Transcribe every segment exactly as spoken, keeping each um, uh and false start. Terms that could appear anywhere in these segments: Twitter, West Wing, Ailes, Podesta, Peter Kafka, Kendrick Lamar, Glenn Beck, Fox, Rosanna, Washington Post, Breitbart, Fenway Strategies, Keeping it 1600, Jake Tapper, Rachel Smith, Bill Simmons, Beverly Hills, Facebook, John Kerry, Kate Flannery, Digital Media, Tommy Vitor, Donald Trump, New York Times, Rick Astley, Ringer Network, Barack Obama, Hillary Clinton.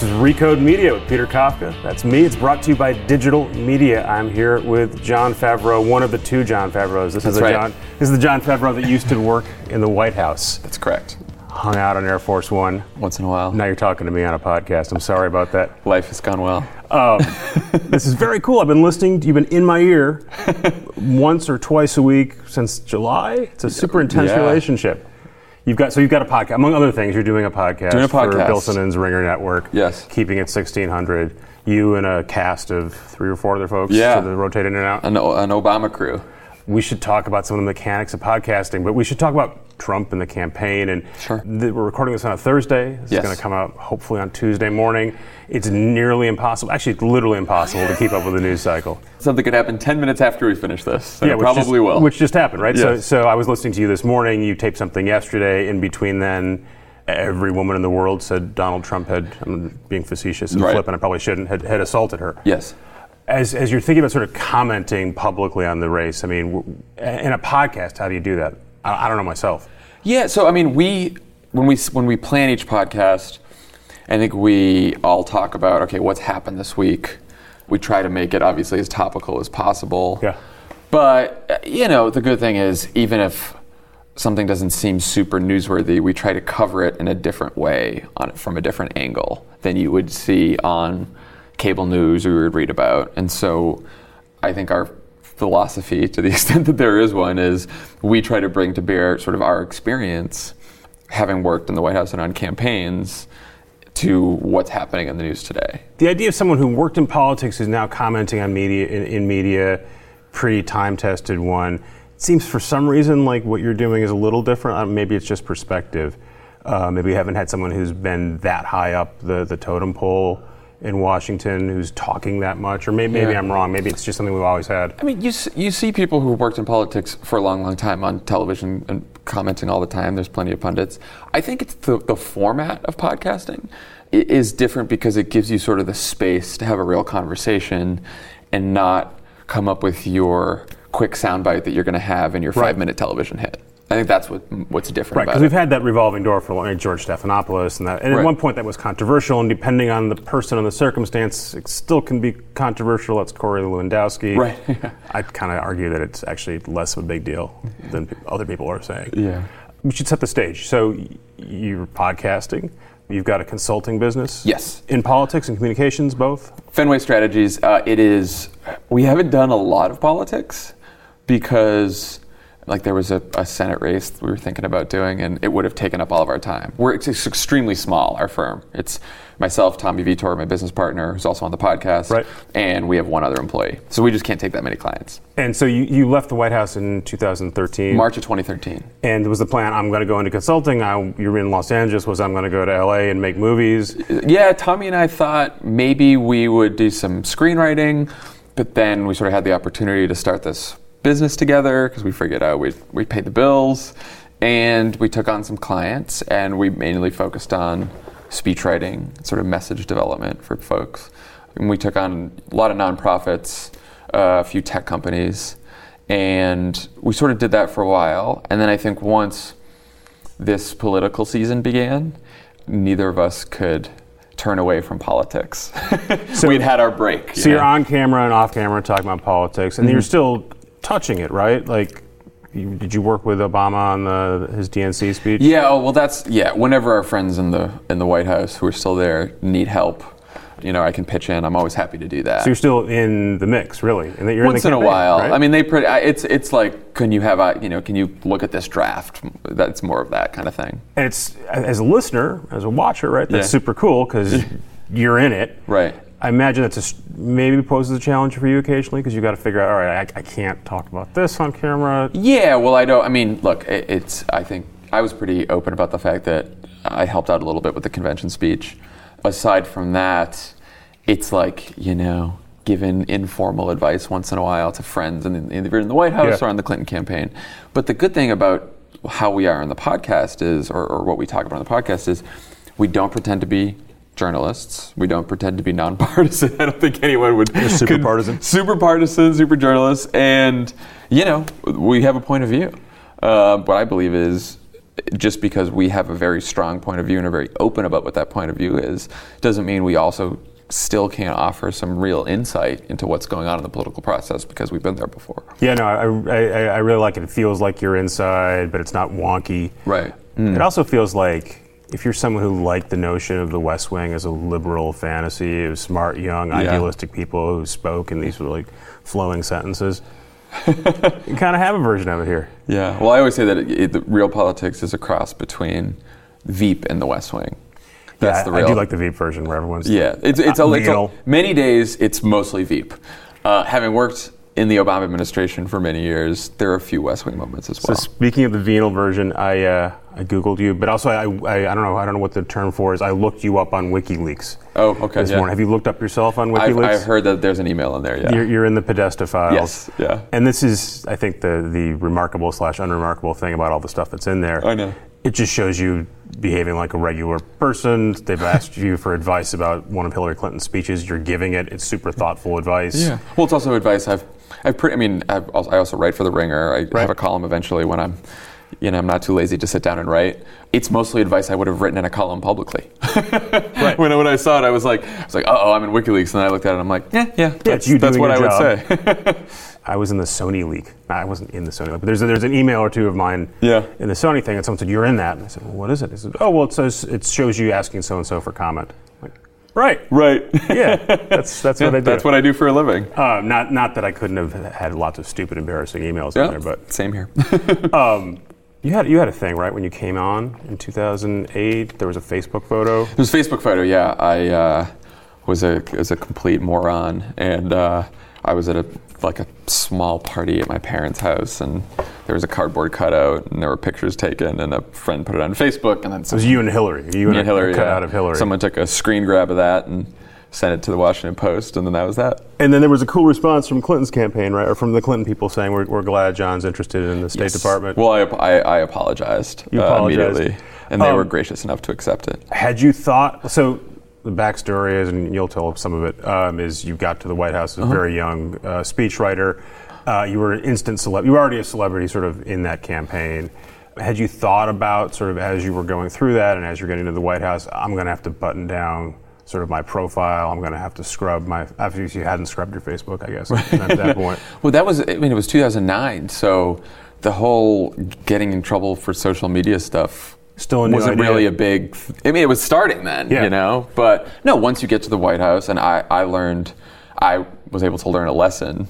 This is Recode Media with Peter Kafka. That's me. It's brought to you by Digital Media. I'm here with John Favreau, one of the two John Favreaus. This That's is the right. John. This is the John Favreau that used to work in the White House. That's correct. Hung out on Air Force One. Once in a while. Now you're talking to me on a podcast. I'm sorry about that. Life has gone well. Um, this is very cool. I've been listening. You've been in my ear once or twice a week since July. It's a super intense yeah. relationship. You've got so you've got a podcast. Among other things, you're doing a podcast, doing a podcast. for Bill Simmons' Ringer Network. Yes. Keeping it sixteen hundred. You and a cast of three or four other folks. Yeah. So they rotate in and out. An, o- an Obama crew. We should talk about some of the mechanics of podcasting, but we should talk about Trump and the campaign. And sure. th- we're recording this on a Thursday. This yes. is going to come out hopefully on Tuesday morning. It's nearly impossible, actually it's literally impossible to keep up with the news cycle. Something could happen ten minutes after we finish this. Yeah, it probably just, will. Which just happened, right? Yes. So, so I was listening to you this morning. You taped something yesterday. In between then, every woman in the world said Donald Trump had, I'm being facetious and right. flippant, I probably shouldn't, had, had assaulted her. Yes. As as you're thinking about sort of commenting publicly on the race, I mean, in a podcast, how do you do that? I, I don't know myself. Yeah, so I mean, we when we when we plan each podcast, I think we all talk about okay, what's happened this week. We try to make it obviously as topical as possible. Yeah. But you know, the good thing is even if something doesn't seem super newsworthy, we try to cover it in a different way on from a different angle than you would see on cable news we would read about. And so I think our philosophy, to the extent that there is one, is we try to bring to bear sort of our experience, having worked in the White House and on campaigns, to what's happening in the news today. The idea of someone who worked in politics who's now commenting on media in, in media, pretty time-tested one, seems for some reason like what you're doing is a little different. I mean, maybe it's just perspective. Uh, maybe you haven't had someone who's been that high up the, the totem pole in Washington who's talking that much, or maybe, maybe yeah. I'm wrong. Maybe it's just something we've always had. I mean, you you see people who worked in politics for a long, long time on television and commenting all the time. There's plenty of pundits. I think it's the, the format of podcasting is different because it gives you sort of the space to have a real conversation and not come up with your quick soundbite that you're going to have in your right. five-minute television hit. I think that's what what's different right, about it. Right, because we've had that revolving door for a long time, George Stephanopoulos, and that. And right. at one point that was controversial, and depending on the person and the circumstance, it still can be controversial. That's Corey Lewandowski. Right. I'd kind of argue that it's actually less of a big deal yeah. than other people are saying. Yeah. We should set the stage. So you're podcasting. You've got a consulting business. Yes. In politics and communications, both? Fenway Strategies. Uh, it is, we haven't done a lot of politics because... Like there was a, a Senate race we were thinking about doing, and it would have taken up all of our time. We're it's, it's extremely small, our firm. It's myself, Tommy Vitor, my business partner, who's also on the podcast, right. and we have one other employee. So we just can't take that many clients. And so you, you left the White House in two thousand thirteen. March of twenty thirteen. And it was the plan, I'm going to go into consulting. I, you were in Los Angeles. Was I'm going to go to L A and make movies? Yeah, Tommy and I thought maybe we would do some screenwriting, but then we sort of had the opportunity to start this business together because we figured out we we paid the bills, and we took on some clients, and we mainly focused on speech writing, sort of message development for folks. And we took on a lot of nonprofits, uh, a few tech companies, and we sort of did that for a while. And then I think once this political season began, neither of us could turn away from politics. So we'd had our break. So you you're know? on camera and off camera talking about politics, and mm-hmm. you're still touching it, right? Like, you, did you work with Obama on the, his D N C speech? Yeah. Oh, well, that's yeah. Whenever our friends in the in the White House who are still there need help, you know, I can pitch in. I'm always happy to do that. So you're still in the mix, really? And that you're once in, the campaign, in a while. Right? I mean, they pretty. It's it's like, can you have a, you know, can you look at this draft? That's more of that kind of thing. And it's as a listener, as a watcher, right? That's yeah. super cool because you're in it, right? I imagine that's a, maybe poses a challenge for you occasionally because you got to figure out, all right, I, I can't talk about this on camera. Yeah, well, I don't. I mean, look, it, it's. I think I was pretty open about the fact that I helped out a little bit with the convention speech. Aside from that, it's like, you know, giving informal advice once in a while to friends, and either in the White House yeah. or on the Clinton campaign. But the good thing about how we are on the podcast is, or, or what we talk about on the podcast is, we don't pretend to be journalists. We don't pretend to be nonpartisan. I don't think anyone would. You're super could, partisan. Super partisan, super journalists. And, you know, we have a point of view. Uh, what I believe is just because we have a very strong point of view and are very open about what that point of view is, doesn't mean we also still can't offer some real insight into what's going on in the political process, because we've been there before. Yeah, no, I I, I really like it. It feels like you're inside, but it's not wonky. Right. Mm. It also feels like if you're someone who liked the notion of the West Wing as a liberal fantasy of smart, young, yeah. idealistic people who spoke in these really flowing sentences, you kind of have a version of it here. Yeah. Well, I always say that it, it, the real politics is a cross between Veep and the West Wing. That's yeah, the real. I do like the Veep version where everyone's yeah. It's it's, a, it's a, many days it's mostly Veep. Uh, having worked in the Obama administration for many years, there are a few West Wing moments as well. So speaking of the venal version, I uh, I googled you, but also I, I I don't know I don't know what the term for is. I looked you up on WikiLeaks. Oh, okay. This yeah. morning, have you looked up yourself on WikiLeaks? I've, I've heard that there's an email in there. Yeah, you're, you're in the Podesta files. Yes. Yeah. And this is, I think, the the remarkable slash unremarkable thing about all the stuff that's in there. I know. It just shows you behaving like a regular person. They've asked you for advice about one of Hillary Clinton's speeches. You're giving it. It's super thoughtful advice. Yeah. Well, it's also advice I've. I pretty. I mean, I've also, I also write for the Ringer. I right. have a column eventually when I'm, you know, I'm not too lazy to sit down and write. It's mostly advice I would have written in a column publicly. right. When when I saw it, I was like, I was like, uh oh, I'm in WikiLeaks, and I looked at it, and I'm like, yeah, yeah, yeah that's, you that's what I job. would say. I was in the Sony leak. I wasn't in the Sony leak, but there's a, there's an email or two of mine yeah. in the Sony thing, and someone said, you're in that. And I said, well, what is it? They said, oh, well, it says, it shows you asking so-and-so for comment. I'm like, right. Right. Yeah, that's that's yeah, what I do. That's what I do for a living. Uh, not not that I couldn't have had lots of stupid, embarrassing emails yeah, in there, but... same here. um, You had you had a thing, right? When you came on in two thousand eight, there was a Facebook photo. There was a Facebook photo, yeah. I uh, was a was a complete moron, and uh, I was at a like a small party at my parents' house, and there was a cardboard cutout, and there were pictures taken, and a friend put it on Facebook, and then it was you and Hillary. You and, and Hillary. Cutout yeah. of Hillary. Someone took a screen grab of that and sent it to the Washington Post, and then that was that. And then there was a cool response from Clinton's campaign, right, or from the Clinton people saying, we're, we're glad John's interested in the State yes. Department. Well, I, I, I apologized, you apologized. Uh, immediately, and they um, were gracious enough to accept it. Had you thought, so the backstory is, and you'll tell some of it, um, is you got to the White House as uh-huh. a very young uh, speechwriter. Uh, you were an instant celeb. You were already a celebrity sort of in that campaign. Had you thought about sort of as you were going through that and as you're getting to the White House, I'm going to have to button down sort of my profile, I'm going to have to scrub my, after you hadn't scrubbed your Facebook, I guess, right. at that point. Well, that was, I mean, it was two thousand nine, so the whole getting in trouble for social media stuff Still a new wasn't idea. really a big, I mean, it was starting then, yeah. you know, but no, once you get to the White House, and I, I learned, I was able to learn a lesson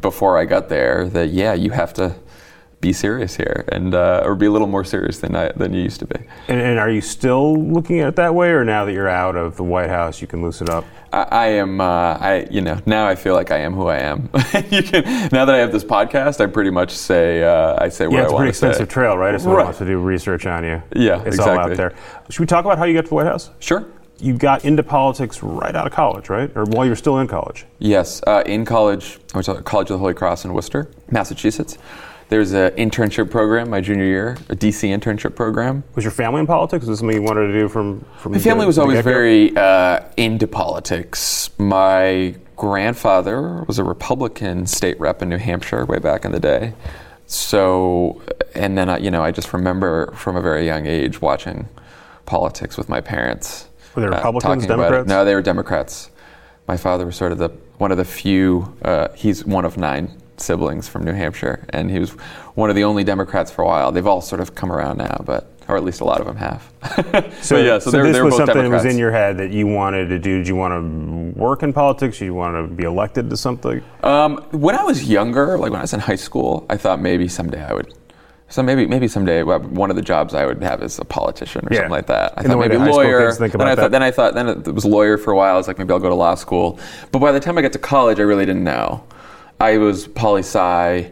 before I got there that, yeah, you have to be serious here, and uh, or be a little more serious than I, than you used to be. And, and are you still looking at it that way, or now that you're out of the White House, you can loosen up? I, I am. Uh, I you know now I feel like I am who I am. you can now that I have this podcast, I pretty much say uh, I say yeah, what I want to say. Yeah, it's a pretty extensive trail, right? If someone right. wants to do research on you, yeah, it's exactly. all out there. Should we talk about how you got to the White House? Sure. You got into politics right out of college, right? Or while you were still in college? Yes, uh, in college, I went to College of the Holy Cross in Worcester, Massachusetts. There's an internship program my junior year, a D C internship program. Was your family in politics? Was this something you wanted to do from, from my family the, was always very uh, into politics. My grandfather was a Republican state rep in New Hampshire way back in the day. So, and then I, you know, I just remember from a very young age watching politics with my parents. Were they Republicans, uh, Democrats? No, they were Democrats. My father was sort of the one of the few. Uh, he's one of nine siblings from New Hampshire, and he was one of the only Democrats for a while. They've all sort of come around now, but or at least a lot of them have. so yeah, so, so they're, this they're was both something Democrats. That was in your head that you wanted to do. Did you want to work in politics? Did you want to be elected to something? Um, when I was younger, like when I was in high school, I thought maybe someday I would. So maybe maybe someday one of the jobs I would have is a politician or yeah. something like that. I in thought maybe lawyer. Think about then, I that. Thought, then I thought then it was lawyer for a while. I was like maybe I'll go to law school. But by the time I got to college, I really didn't know. I was poli-sci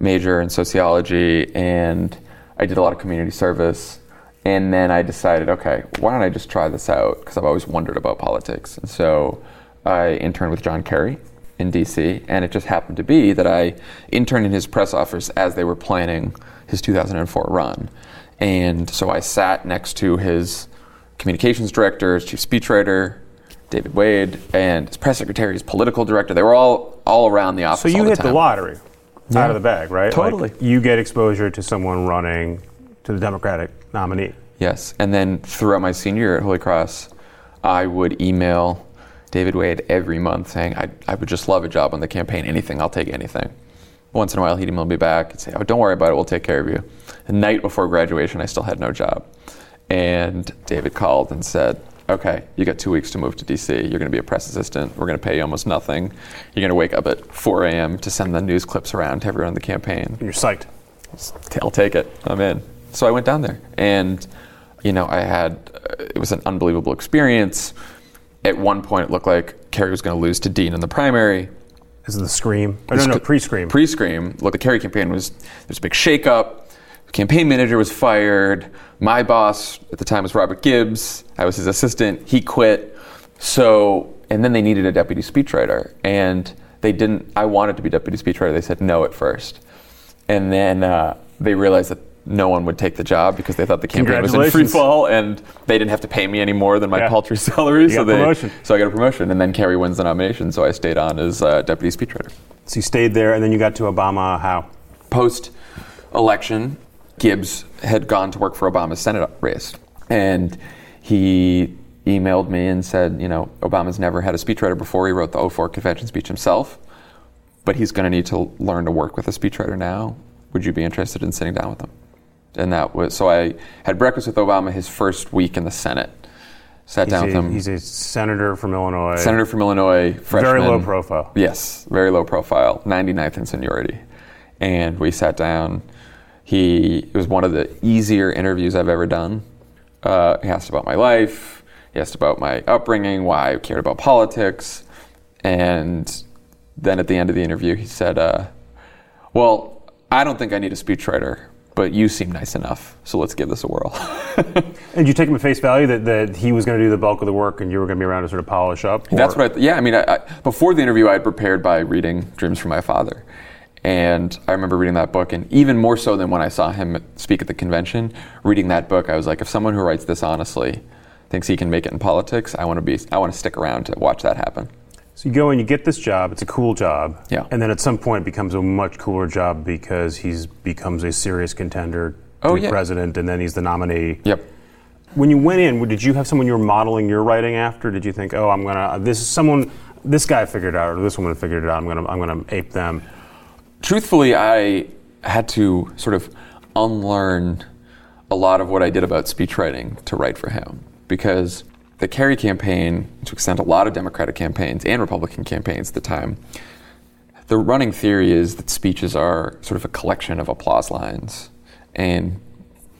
major in sociology, and I did a lot of community service. And then I decided, okay, why don't I just try this out? Because I've always wondered about politics. And so I interned with John Kerry in D C, and it just happened to be that I interned in his press office as they were planning his two thousand four run. And so I sat next to his communications director, his chief speechwriter, David Wade, and his press secretary, his political director. They were all, all around the office. So you all the hit time. the lottery yeah. out of the bag, right? Totally. Like you get exposure to someone running to the Democratic nominee. Yes, and then throughout my senior year at Holy Cross, I would email David Wade every month saying, I, I would just love a job on the campaign, anything, I'll take anything. Once in a while, he'd email me back and say, oh, don't worry about it, we'll take care of you. The night before graduation, I still had no job. And David called and said, okay, you got two weeks to move to D C. You're going to be a press assistant. We're going to pay you almost nothing. You're going to wake up at four a.m. to send the news clips around to everyone in the campaign. And you're psyched. I'll take it. I'm in. So I went down there. And, you know, I had, uh, it was an unbelievable experience. At one point, it looked like Kerry was going to lose to Dean in the primary. This is the scream. Oh, no, no, pre-scream. Pre-scream. Look, the Kerry campaign was, there's a big shakeup. The campaign manager was fired. My boss at the time was Robert Gibbs. I was his assistant. He quit. So, and then they needed a deputy speechwriter. And they didn't, I wanted to be deputy speechwriter. They said no at first. And then uh, they realized that no one would take the job because they thought the campaign was in free fall and they didn't have to pay me any more than my yeah. paltry salary. So, they, so I got a promotion. And then Kerry wins the nomination. So I stayed on as uh, deputy speechwriter. So you stayed there and then you got to Obama how? Post-election. Gibbs had gone to work for Obama's Senate race. And he emailed me and said, you know, Obama's never had a speechwriter before. He wrote the oh four convention speech himself. But he's going to need to learn to work with a speechwriter now. Would you be interested in sitting down with him? And that was, so I had breakfast with Obama his first week in the Senate. Sat he's down a, with him. He's a senator from Illinois. Senator from Illinois, freshman. Very low profile. Yes, very low profile, ninety-ninth in seniority. And we sat down. He, it was one of the easier interviews I've ever done. Uh, he asked about my life. He asked about my upbringing, why I cared about politics. And then at the end of the interview, he said, uh, well, I don't think I need a speechwriter, but you seem nice enough, so let's give this a whirl. And you take him at face value that, that he was going to do the bulk of the work and you were going to be around to sort of polish up? Or? That's what I, th- yeah, I mean, I, I, before the interview, I had prepared by reading Dreams From My Father. And I remember reading that book, and even more so than when I saw him speak at the convention, reading that book, I was like, if someone who writes this honestly thinks he can make it in politics, I want to be, I want to stick around to watch that happen. So you go and you get this job. It's a cool job. Yeah. And then at some point it becomes a much cooler job because he's becomes a serious contender to oh, yeah. president, and then he's the nominee. Yep. When you went in, did you have someone you were modeling your writing after? Did you think, oh, I'm gonna this is someone this guy figured it out, or this woman figured it out? I'm gonna I'm gonna ape them. Truthfully, I had to sort of unlearn a lot of what I did about speech writing to write for him, because the Kerry campaign, to extend a lot of Democratic campaigns and Republican campaigns at the time, the running theory is that speeches are sort of a collection of applause lines and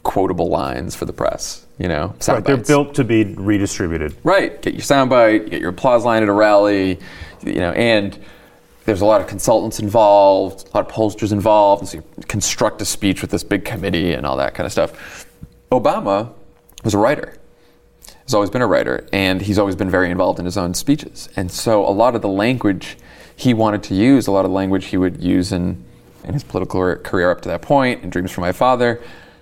quotable lines for the press, you know, sound right, bites. They're built to be redistributed. Right. Get your soundbite, get your applause line at a rally, you know, and there's a lot of consultants involved, a lot of pollsters involved, and so you construct a speech with this big committee and all that kind of stuff. Obama was a writer. He's always been a writer, and he's always been very involved in his own speeches. And so a lot of the language he wanted to use, a lot of language he would use in, in his political career up to that point, in Dreams From My Father,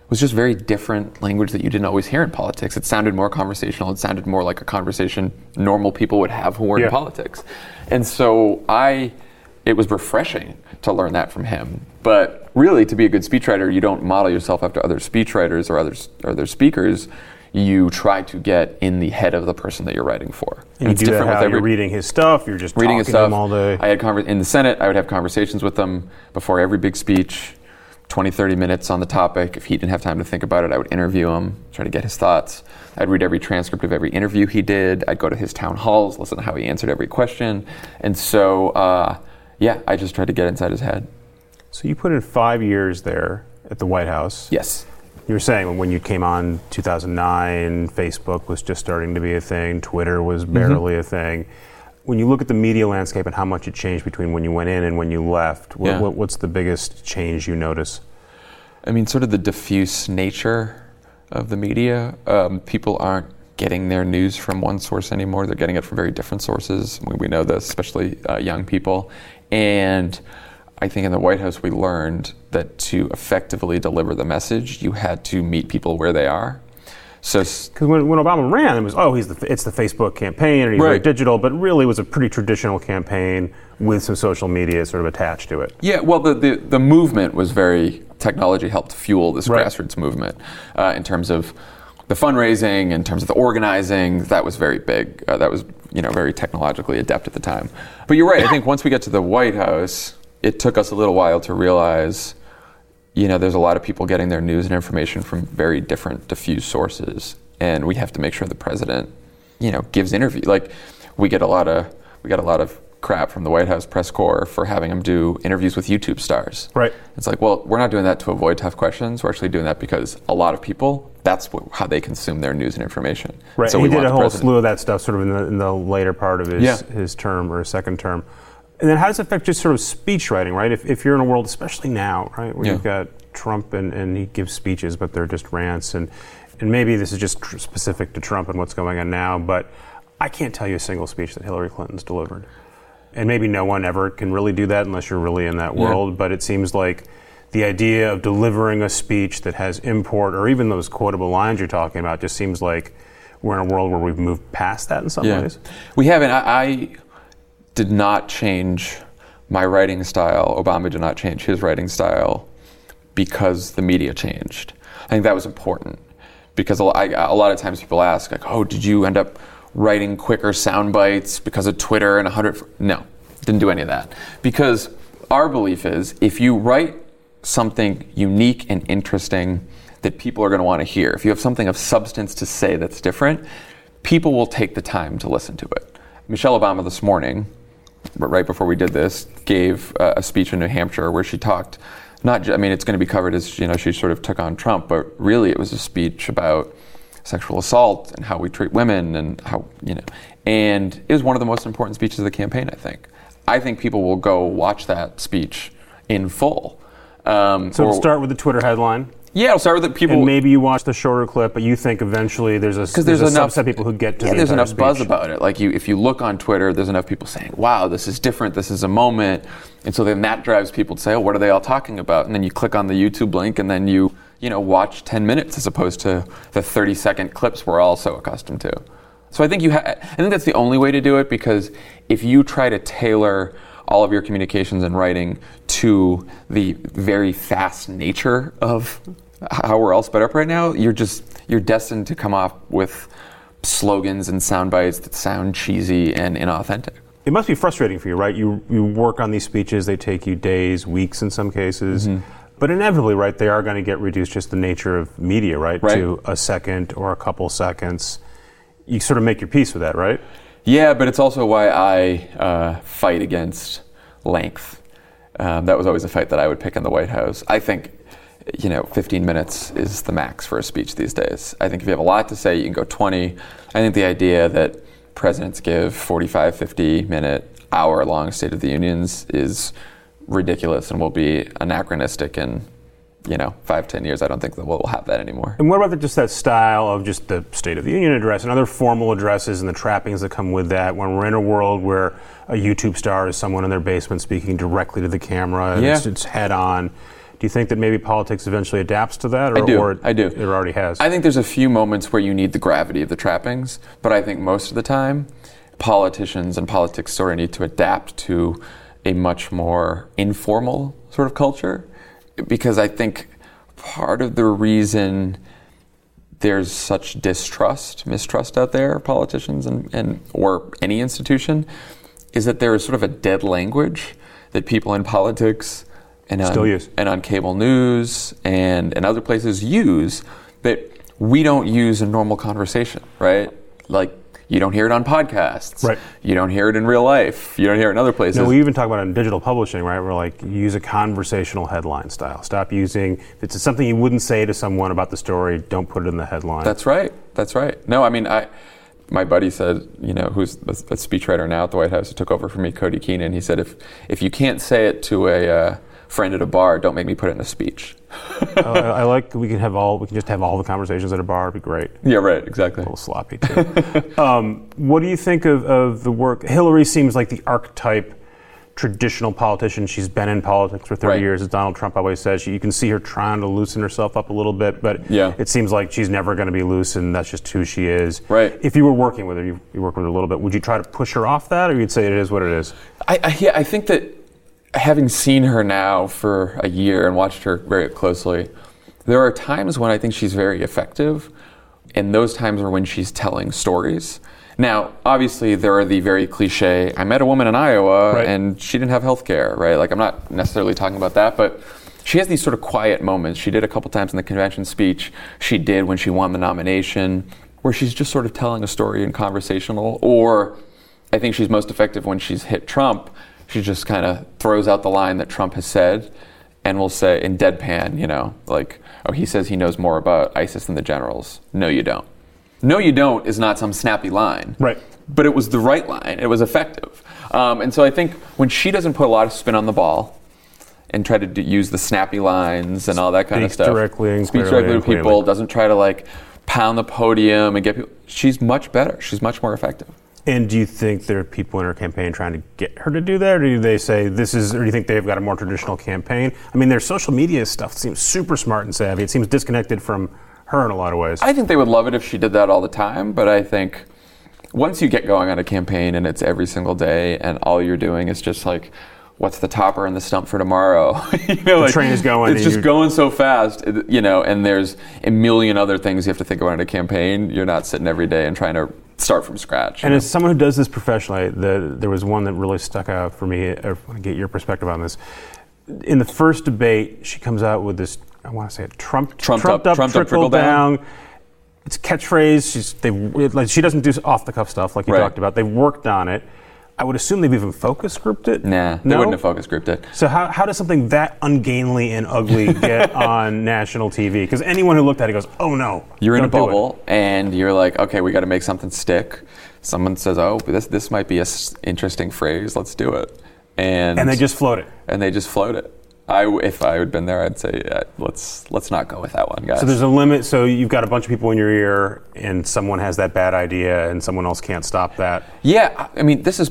was just very different language that you didn't always hear in politics. It sounded more conversational. It sounded more like a conversation normal people would have who were yeah. in politics. And so I... It was refreshing to learn that from him. But really, to be a good speechwriter, you don't model yourself after other speechwriters or others, or other speakers. You try to get in the head of the person that you're writing for. And, and you it's do different that how with every, you're reading his stuff, you're just reading talking his stuff. To him all day. I had conver- in the Senate, I would have conversations with him before every big speech, twenty, thirty minutes on the topic. If he didn't have time to think about it, I would interview him, try to get his thoughts. I'd read every transcript of every interview he did. I'd go to his town halls, listen to how he answered every question. And so... Uh, Yeah, I just tried to get inside his head. So you put in five years there at the White House. Yes. You were saying when you came on two thousand nine, Facebook was just starting to be a thing. Twitter was barely mm-hmm. a thing. When you look at the media landscape and how much it changed between when you went in and when you left, what, yeah. what, what's the biggest change you notice? I mean, sort of the diffuse nature of the media. Um, people aren't getting their news from one source anymore. They're getting it from very different sources. We, we know this, especially uh, young people. And I think in the White House we learned that to effectively deliver the message, you had to meet people where they are. So, because when, when Obama ran, it was oh, he's the, it's the Facebook campaign, or he's right. digital, but really it was a pretty traditional campaign with some social media sort of attached to it. Yeah, well, the the, the movement was very technology helped fuel this right. grassroots movement uh, in terms of the fundraising, in terms of the organizing. That was very big. Uh, that was, you know, very technologically adept at the time. But you're right. I think once we get to the White House, it took us a little while to realize, you know, there's a lot of people getting their news and information from very different diffuse sources, and we have to make sure the president, you know, gives interview. Like, we get a lot of we got a lot of crap from the White House press corps for having them do interviews with YouTube stars. Right. It's like, well, we're not doing that to avoid tough questions. We're actually doing that because a lot of people, that's what, how they consume their news and information. Right. So he we did a whole president. slew of that stuff sort of in the, in the later part of his yeah. his term or second term. And then how does it affect just sort of speech writing, right? If if you're in a world, especially now, right, where yeah. you've got Trump and, and he gives speeches, but they're just rants. And, and maybe this is just tr- specific to Trump and what's going on now, but I can't tell you a single speech that Hillary Clinton's delivered. And maybe no one ever can really do that unless you're really in that world. Yeah. But it seems like the idea of delivering a speech that has import or even those quotable lines you're talking about just seems like we're in a world where we've moved past that in some yeah. ways. We haven't. I... I did not change my writing style. Obama did not change his writing style because the media changed. I think that was important because a lot of times people ask, like, oh, did you end up writing quicker sound bites because of Twitter and one hundred? No, didn't do any of that. Because our belief is if you write something unique and interesting that people are going to want to hear, if you have something of substance to say that's different, people will take the time to listen to it. Michelle Obama this morning, but right before we did this, gave uh, a speech in New Hampshire where she talked, not ju- I mean, it's going to be covered as, you know, she sort of took on Trump, but really it was a speech about sexual assault and how we treat women and how, you know, and it was one of the most important speeches of the campaign, I think. I think people will go watch that speech in full. Um, so we'll start with the Twitter headline. Yeah, I'll start with the people. And maybe you watch the shorter clip, but you think eventually there's a, there's there's a enough, subset of people who get to yeah, the there's enough speech. Buzz about it. Like, you, if you look on Twitter, there's enough people saying, wow, this is different, this is a moment. And so then that drives people to say, oh, what are they all talking about? And then you click on the YouTube link, and then you, you know, watch ten minutes as opposed to the thirty-second clips we're all so accustomed to. So I think you ha- I think that's the only way to do it, because if you try to tailor all of your communications and writing to the very fast nature of how we're all sped up right now, you're just you're destined to come off with slogans and sound bites that sound cheesy and inauthentic. It must be frustrating for you, right? You you work on these speeches, they take you days, weeks in some cases. Mm-hmm. But inevitably, right, they are going to get reduced, just the nature of media, right, right, to a second or a couple seconds. You sort of make your peace with that, right? Yeah, but it's also why I uh, fight against length. Um, that was always a fight that I would pick in the White House. I think, you know, fifteen minutes is the max for a speech these days. I think if you have a lot to say, you can go twenty. I think the idea that presidents give forty-five, fifty minute, hour long State of the Unions is ridiculous and will be anachronistic in, you know, five, ten years. I don't think that we'll have that anymore. And what about the, just that style of just the State of the Union address and other formal addresses and the trappings that come with that, when we're in a world where a YouTube star is someone in their basement speaking directly to the camera and yeah. it's, it's head on? Do you think that maybe politics eventually adapts to that? Or, I do. Or it, I do. It already has. I think there's a few moments where you need the gravity of the trappings, but I think most of the time, politicians and politics sort of need to adapt to a much more informal sort of culture, because I think part of the reason there's such distrust, mistrust out there of politicians and, and or any institution is that there is sort of a dead language that people in politics and on, Still use. and on cable news and, and other places use that we don't use in normal conversation, right? Like, you don't hear it on podcasts. Right. You don't hear it in real life. You don't hear it in other places. No, we even talk about it in digital publishing, right? We're like, use a conversational headline style. Stop using, if it's something you wouldn't say to someone about the story, don't put it in the headline. That's right. That's right. No, I mean, I. my buddy said, you know, who's a, a speechwriter now at the White House who took over for me, Cody Keenan, he said, if if you can't say it to a... Uh, friend at a bar, don't make me put it in a speech. uh, I like we can have all we can just have all the conversations at a bar. It'd be great. Yeah, right, exactly. A little sloppy too. um, what do you think of, of the work? Hillary seems like the archetype traditional politician. She's been in politics for thirty right. years, as Donald Trump always says. She, you can see her trying to loosen herself up a little bit, but yeah. it seems like she's never going to be loose, and that's just who she is. Right. If you were working with her, you, you work with her a little bit. Would you try to push her off that, or you'd say it is what it is? I, I yeah, I think that. having seen her now for a year and watched her very closely, there are times when I think she's very effective, and those times are when she's telling stories. Now, obviously, there are the very cliche, I met a woman in Iowa, right, and she didn't have health care, right? Like, I'm not necessarily talking about that, but she has these sort of quiet moments. She did a couple times in the convention speech. She did when she won the nomination, where she's just sort of telling a story and conversational. Or I think she's most effective when she's hit Trump. She just kind of throws out the line that Trump has said and will say in deadpan, you know, like, oh, he says he knows more about ISIS than the generals. No, you don't. No, you don't is not some snappy line. Right. But it was the right line. It was effective. Um, and so I think when she doesn't put a lot of spin on the ball and try to d- use the snappy lines and all that kind Speaks of stuff. Directly and Speaks directly to people, clearly. Doesn't try to like pound the podium and get people. She's much better. She's much more effective. And do you think there are people in her campaign trying to get her to do that? Or do they say this is, or do you think they've got a more traditional campaign? I mean, their social media stuff seems super smart and savvy. It seems disconnected from her in a lot of ways. I think they would love it if she did that all the time, but I think once you get going on a campaign and it's every single day and all you're doing is just like, what's the topper and the stump for tomorrow? you know, the like, train is going. It's just going so fast, you know, and there's a million other things you have to think about in a campaign. You're not sitting every day and trying to start from scratch. And know? As someone who does this professionally, the, there was one that really stuck out for me. I want to get your perspective on this. In the first debate, she comes out with this, I want to say it, Trump, Trumped, Trumped up, up, Trumped up, trickle down. down. It's a catchphrase. She's, they, like, she doesn't do off-the-cuff stuff like you right. talked about. They've worked on it. I would assume they've even focus grouped it. Nah, no? They wouldn't have focus grouped it. So how how does something that ungainly and ugly get on national T V? Because anyone who looked at it goes, oh no, you're in a bubble, and you're like, okay, we got to make something stick. Someone says, oh, this this might be an s- interesting phrase. Let's do it, and and they just float it. And they just float it. I, if I had been there, I'd say yeah, let's let's not go with that one, guys. So there's a limit. So you've got a bunch of people in your ear, and someone has that bad idea, and someone else can't stop that. Yeah, I mean, this is.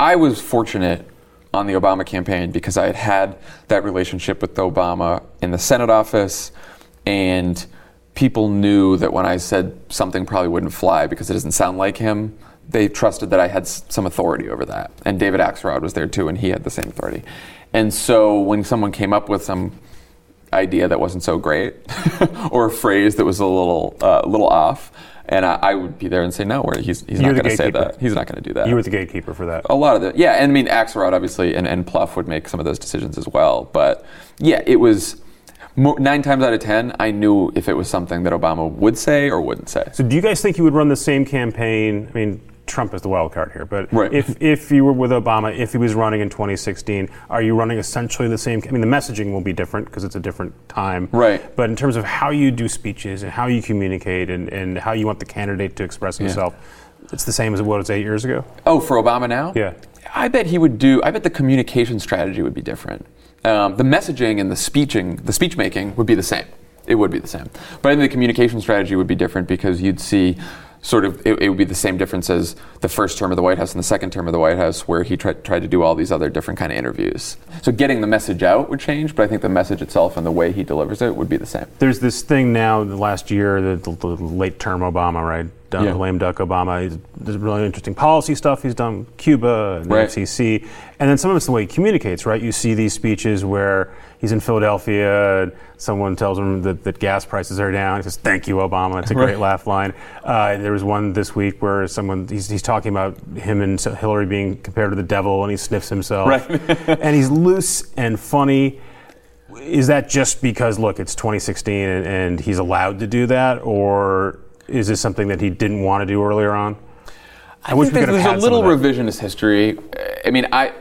I was fortunate on the Obama campaign because I had had that relationship with Obama in the Senate office, and people knew that when I said something probably wouldn't fly because it doesn't sound like him, they trusted that I had some authority over that. And David Axelrod was there too, and he had the same authority. And so when someone came up with some idea that wasn't so great or a phrase that was a little uh, little off, and I, I would be there and say, no, he's, he's not going to say that. He's not going to do that. You were the gatekeeper for that. A lot of the, yeah, and I mean, Axelrod obviously and, and Plouffe would make some of those decisions as well. But yeah, it was mo- nine times out of ten, I knew if it was something that Obama would say or wouldn't say. So do you guys think you would run the same campaign? I mean, Trump is the wild card here, but right. if if you were with Obama, if he was running in twenty sixteen, are you running essentially the same? I mean, the messaging will be different because it's a different time. Right. But in terms of how you do speeches and how you communicate and, and how you want the candidate to express himself, yeah. it's the same as what it was eight years ago? Oh, for Obama now? Yeah. I bet he would do, I bet the communication strategy would be different. Um, the messaging and the speeching, the speech making would be the same. It would be the same. But I think the communication strategy would be different because you'd see sort of, it, it would be the same difference as the first term of the White House and the second term of the White House where he tried, tried to do all these other different kind of interviews. So getting the message out would change, but I think the message itself and the way he delivers it would be the same. There's this thing now, the last year, the, the, the late term Obama, right? Done yeah. lame duck Obama. There's really interesting policy stuff he's done, Cuba, and right. the F C C. And then some of it's the way he communicates, right? You see these speeches where he's in Philadelphia, and someone tells him that, that gas prices are down. He says, thank you, Obama. It's a right. great laugh line. Uh, there was one this week where someone, he's, he's talking about him and Hillary being compared to the devil, and he sniffs himself. Right. And he's loose and funny. Is that just because, look, it's twenty sixteen and, and he's allowed to do that, or is this something that he didn't want to do earlier on? I, I wish think we there's a little revisionist history. I mean, I,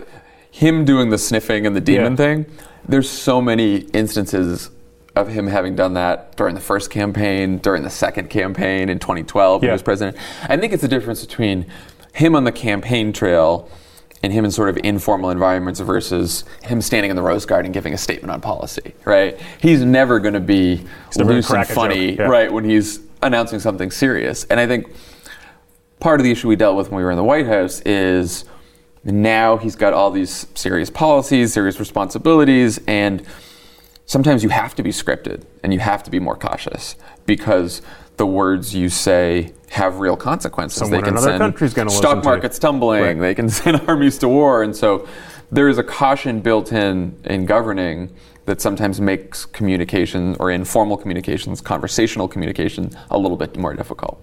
him doing the sniffing and the demon yeah. thing, there's so many instances of him having done that during the first campaign, during the second campaign in twenty twelve yeah. when he was president. I think it's the difference between him on the campaign trail and him in sort of informal environments versus him standing in the Rose Garden giving a statement on policy, right? He's never going to be loose and funny, yeah. right, when he's announcing something serious. And I think part of the issue we dealt with when we were in the White House is now he's got all these serious policies, serious responsibilities, and sometimes you have to be scripted and you have to be more cautious because the words you say have real consequences. Someone they can send stock markets tumbling, right. they can send armies to war, and so there is a caution built in in governing that sometimes makes communication or informal communications, conversational communication, a little bit more difficult.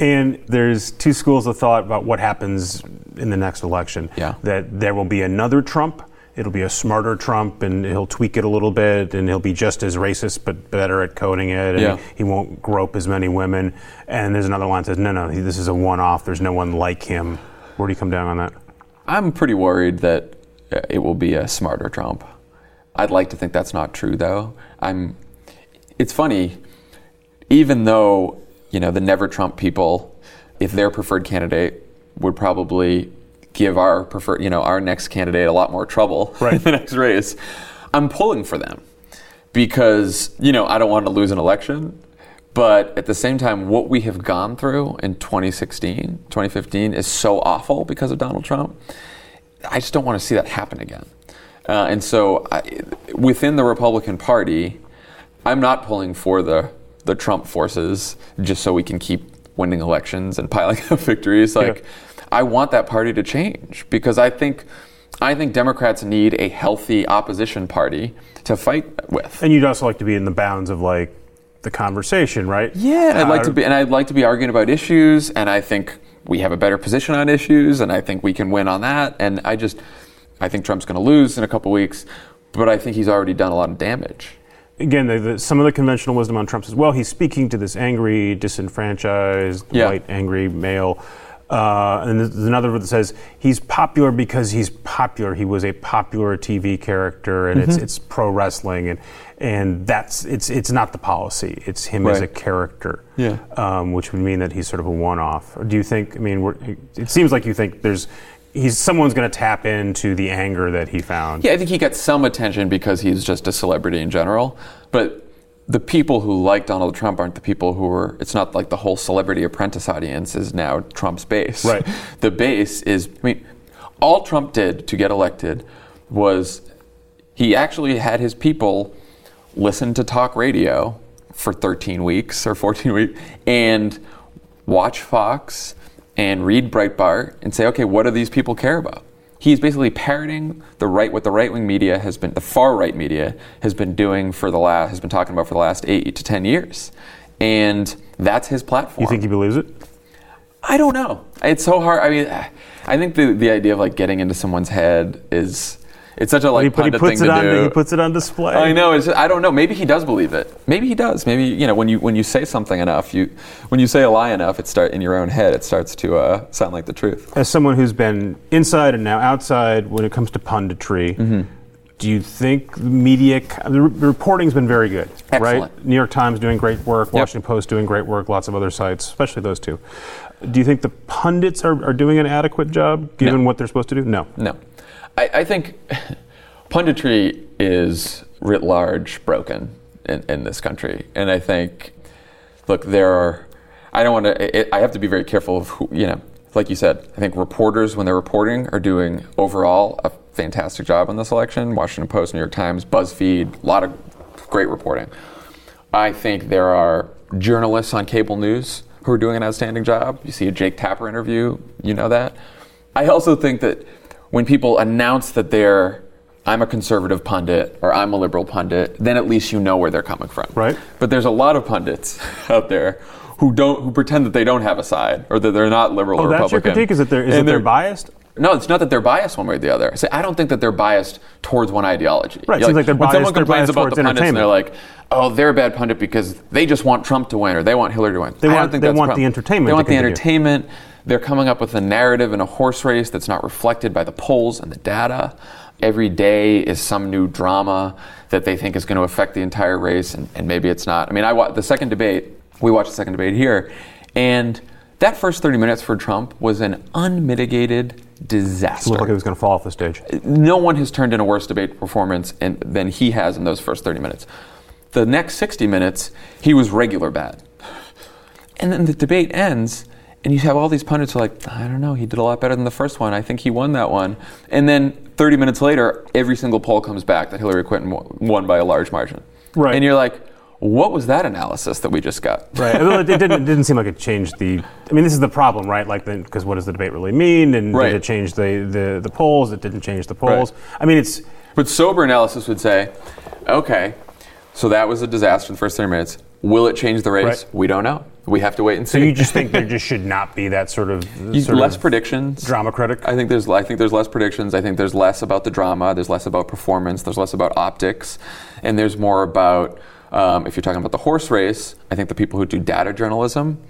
And there's two schools of thought about what happens in the next election. Yeah. That there will be another Trump. It'll be a smarter Trump, and he'll tweak it a little bit, and he'll be just as racist but better at coding it, and yeah. he won't grope as many women. And there's another line that says, no, no, this is a one-off. There's no one like him. Where do you come down on that? I'm pretty worried that it will be a smarter Trump. I'd like to think that's not true, though. I'm. It's funny, even though... You know, the never Trump people, if their preferred candidate would probably give our preferred, you know, our next candidate a lot more trouble right. in the next race. I'm pulling for them because, you know, I don't want to lose an election. But at the same time, what we have gone through in twenty sixteen, twenty fifteen is so awful because of Donald Trump. I just don't want to see that happen again. Uh, and so I, within the Republican Party, I'm not pulling for the the Trump forces just so we can keep winning elections and piling up victories. Like, yeah. I want that party to change because I think I think Democrats need a healthy opposition party to fight with. And you'd also like to be in the bounds of, like, the conversation, right? Yeah, and I'd like to be, and I'd like to be arguing about issues, and I think we have a better position on issues, and I think we can win on that. And I just, I think Trump's going to lose in a couple weeks, but I think he's already done a lot of damage. Again, the, the, some of the conventional wisdom on Trump says, well, he's speaking to this angry, disenfranchised, yeah. white, angry male. Uh, and there's another one that says, he's popular because he's popular. He was a popular T V character, and mm-hmm. it's it's pro wrestling. And and that's it's it's not the policy. It's him right. as a character, yeah. um, which would mean that he's sort of a one-off. Or do you think, I mean, we're, it seems like you think there's... He's someone's going to tap into the anger that he found. Yeah, I think he got some attention because he's just a celebrity in general. But the people who like Donald Trump aren't the people who are. It's not like the whole Celebrity Apprentice audience is now Trump's base. Right. The base is. I mean, all Trump did to get elected was he actually had his people listen to talk radio for thirteen weeks or fourteen weeks and watch Fox. And read Breitbart and say, okay, what do these people care about? He's basically parroting the right, what the right-wing media has been, the far-right media has been doing for the last, has been talking about for the last eight to ten years, and that's his platform. You think he believes it? I don't know. It's so hard. I mean, I think the the idea of like getting into someone's head is, it's such a like pundit thing to do. He puts it on display. I know. It's, I don't know. Maybe he does believe it. Maybe he does. Maybe, you know, when you when you say something enough, you when you say a lie enough, it start in your own head. It starts to uh, sound like the truth. As someone who's been inside and now outside, when it comes to punditry, mm-hmm. do you think the media? The reporting's been very good, excellent. Right? New York Times doing great work. Yep. Washington Post doing great work. Lots of other sites, especially those two. Do you think the pundits are, are doing an adequate job given no. what they're supposed to do? No. No. I, I think punditry is writ large broken in, in this country. And I think, look, there are, I don't want to, I have to be very careful of who, you know, like you said, I think reporters, when they're reporting, are doing overall a fantastic job on this election. Washington Post, New York Times, BuzzFeed, a lot of great reporting. I think there are journalists on cable news who are doing an outstanding job. You see a Jake Tapper interview, you know that. I also think that when people announce that they're, I'm a conservative pundit or I'm a liberal pundit, then at least you know where they're coming from. Right. But there's a lot of pundits out there who don't, who pretend that they don't have a side or that they're not liberal oh, or Republican. Oh, that's your critique? Is that they're, is that they're, they're biased? No, it's not that they're biased one way or the other. So I don't think that they're biased towards one ideology. Right. It seems like, like they're biased, when someone complains about the pundits and they're like, oh, they're a bad pundit because they just want Trump to win or they want Hillary to win. They want, I don't think they that's want the, the entertainment. They want the entertainment. They're coming up with a narrative in a horse race that's not reflected by the polls and the data. Every day is some new drama that they think is going to affect the entire race, and, and maybe it's not. I mean, I wa- the second debate, we watched the second debate here, and that first thirty minutes for Trump was an unmitigated disaster. It looked like he was going to fall off the stage. No one has turned in a worse debate performance in, than he has in those first thirty minutes. The next sixty minutes, he was regular bad. And then the debate ends, and you have all these pundits who are like, I don't know, he did a lot better than the first one. I think he won that one. And then thirty minutes later, every single poll comes back that Hillary Clinton won by a large margin. Right. And you're like, what was that analysis that we just got? Right. Well, it, it, didn't, it didn't seem like it changed the... I mean, this is the problem, right? Like, because what does the debate really mean? And right. did it change the, the, the polls? It didn't change the polls. Right. I mean, it's... But sober analysis would say, okay, so that was a disaster in the first thirty minutes. Will it change the race? Right. We don't know. We have to wait and see. So you just think there just should not be that sort of you, sort less of predictions? Drama critic. I think there's I think there's less predictions. I think there's less about the drama. There's less about performance. There's less about optics, and there's more about um, if you're talking about the horse race. I think the people who do data journalism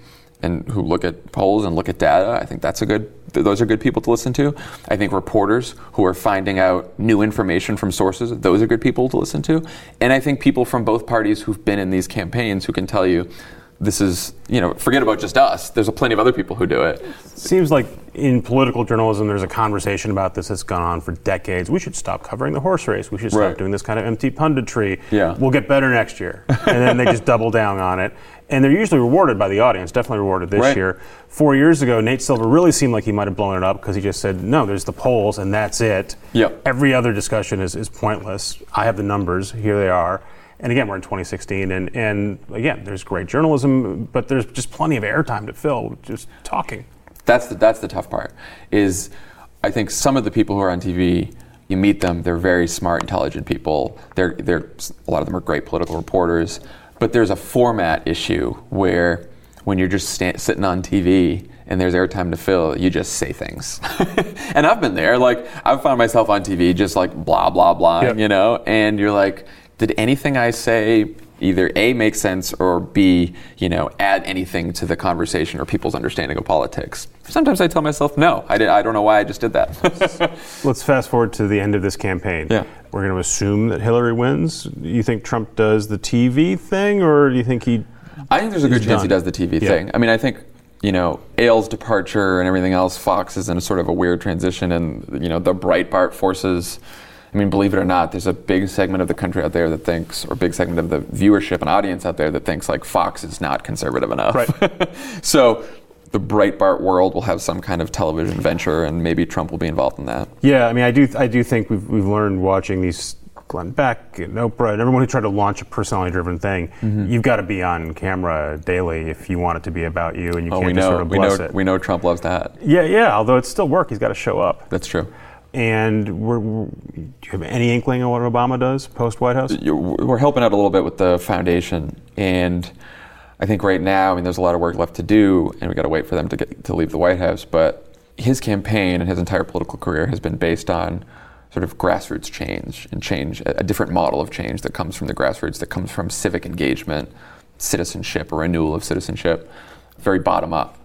and who look at polls and look at data, I think that's a good. Those are good people to listen to. I think reporters who are finding out new information from sources, those are good people to listen to. And I think people from both parties who've been in these campaigns who can tell you, this is, you know, forget about just us. There's a plenty of other people who do it. Seems like in political journalism, there's a conversation about this that's gone on for decades. We should stop covering the horse race. We should stop right. doing this kind of empty punditry. Yeah. We'll get better next year. And then they just double down on it. And they're usually rewarded by the audience, definitely rewarded this right. year. Four years ago, Nate Silver really seemed like he might have blown it up because he just said, no, there's the polls and that's it. Yep. Every other discussion is, is pointless. I have the numbers. Here they are. And again, we're in twenty sixteen, and, and again, there's great journalism, but there's just plenty of airtime to fill just talking. That's the that's the tough part, is I think some of the people who are on T V, you meet them, they're very smart, intelligent people. They're they're a lot of them are great political reporters, but there's a format issue where when you're just sta- sitting on T V and there's airtime to fill, you just say things. And I've been there, like I've found myself on T V just like blah, blah, blah, yep. you know, and you're like, did anything I say either A, make sense, or B, you know, add anything to the conversation or people's understanding of politics? Sometimes I tell myself, no, I, did, I don't know why I just did that. Let's fast forward to the end of this campaign. Yeah. We're going to assume that Hillary wins. You think Trump does the T V thing, or do you think he... I think there's a good chance done. he does the T V yeah. thing. I mean, I think... You know, Ailes' departure and everything else, Fox is in a sort of a weird transition, and, you know, the Breitbart forces. I mean, believe it or not, there's a big segment of the country out there that thinks, or big segment of the viewership and audience out there that thinks, like, Fox is not conservative enough. Right. So the Breitbart world will have some kind of television venture, and maybe Trump will be involved in that. Yeah, I mean, I do I do think we've we've learned watching these Glenn Beck and Oprah and everyone who tried to launch a personality-driven thing, mm-hmm. you've got to be on camera daily if you want it to be about you, and you oh, can't we just know, sort of bless we know, it. We know Trump loves that. Yeah, yeah, although it's still work. He's got to show up. That's true. And we're, we're, do you have any inkling on what Obama does post-White House? We're helping out a little bit with the foundation, and I think right now, I mean, there's a lot of work left to do, and we got to wait for them to get to leave the White House, but his campaign and his entire political career has been based on sort of grassroots change and change, a different model of change that comes from the grassroots, that comes from civic engagement, citizenship, or renewal of citizenship, very bottom up.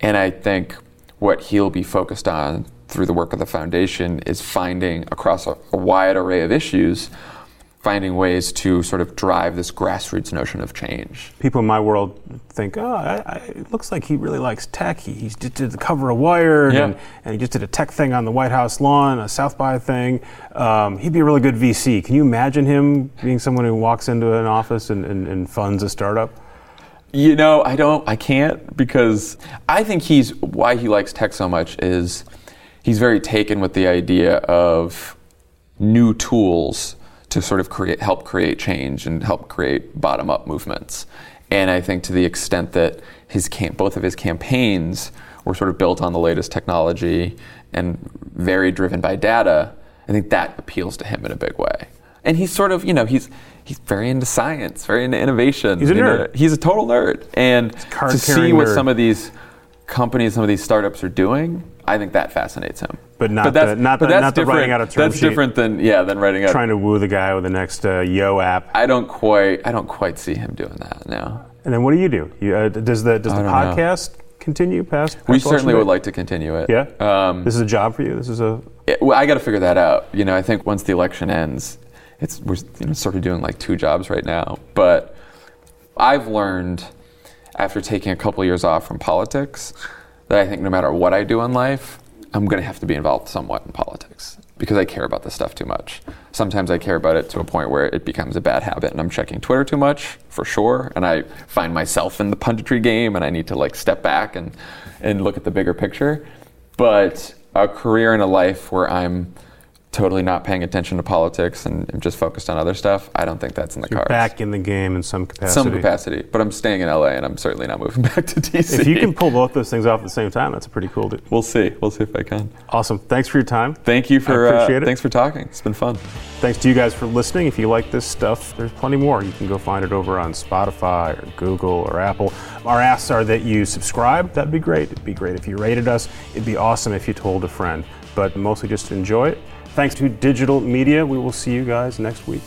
And I think what he'll be focused on through the work of the foundation is finding across a, a wide array of issues, finding ways to sort of drive this grassroots notion of change. People in my world think, oh, I, I, it looks like he really likes tech. He, he just did the cover of Wired, yeah. and, and he just did a tech thing on the White House lawn, a South by thing. Um, he'd be a really good V C. Can you imagine him being someone who walks into an office and, and, and funds a startup? You know, I don't, I can't, because I think he's, why he likes tech so much is he's very taken with the idea of new tools to sort of create, help create change and help create bottom-up movements. And I think to the extent that his camp, both of his campaigns were sort of built on the latest technology and very driven by data, I think that appeals to him in a big way. And he's sort of, you know, he's he's very into science, very into innovation. He's a nerd. You know, he's a total nerd. And to see what nerd. some of these companies, some of these startups are doing, I think that fascinates him. But not but that's, the, not, but the, that's not the writing out a term that's sheet. That's different than yeah than writing out. Trying to woo the guy with the next uh, Yo app. I don't quite I don't quite see him doing that now. And then what do you do? You, uh, does the does the podcast know. continue past? past we certainly would like to continue it. Yeah. Um, this is a job for you. This is a. It, well, I got to figure that out. You know, I think once the election ends, it's we're you know, sort of doing like two jobs right now. But I've learned after taking a couple years off from politics that I think no matter what I do in life, I'm going to have to be involved somewhat in politics because I care about this stuff too much. Sometimes I care about it to a point where it becomes a bad habit and I'm checking Twitter too much, for sure, and I find myself in the punditry game and I need to like step back and, and look at the bigger picture. But a career and a life where I'm totally not paying attention to politics and I'm just focused on other stuff, I don't think that's in the so cards. You're back in the game in some capacity. Some capacity. But I'm staying in L A and I'm certainly not moving back to D C. If you can pull both those things off at the same time, that's a pretty cool deal. We'll see. We'll see if I can. Awesome. Thanks for your time. Thank you for, I appreciate uh, it. Thanks for talking. It's been fun. Thanks to you guys for listening. If you like this stuff, there's plenty more. You can go find it over on Spotify or Google or Apple. Our asks are that you subscribe. That'd be great. It'd be great if you rated us. It'd be awesome if you told a friend. But mostly just enjoy it. Thanks to Digital Media. We will see you guys next week.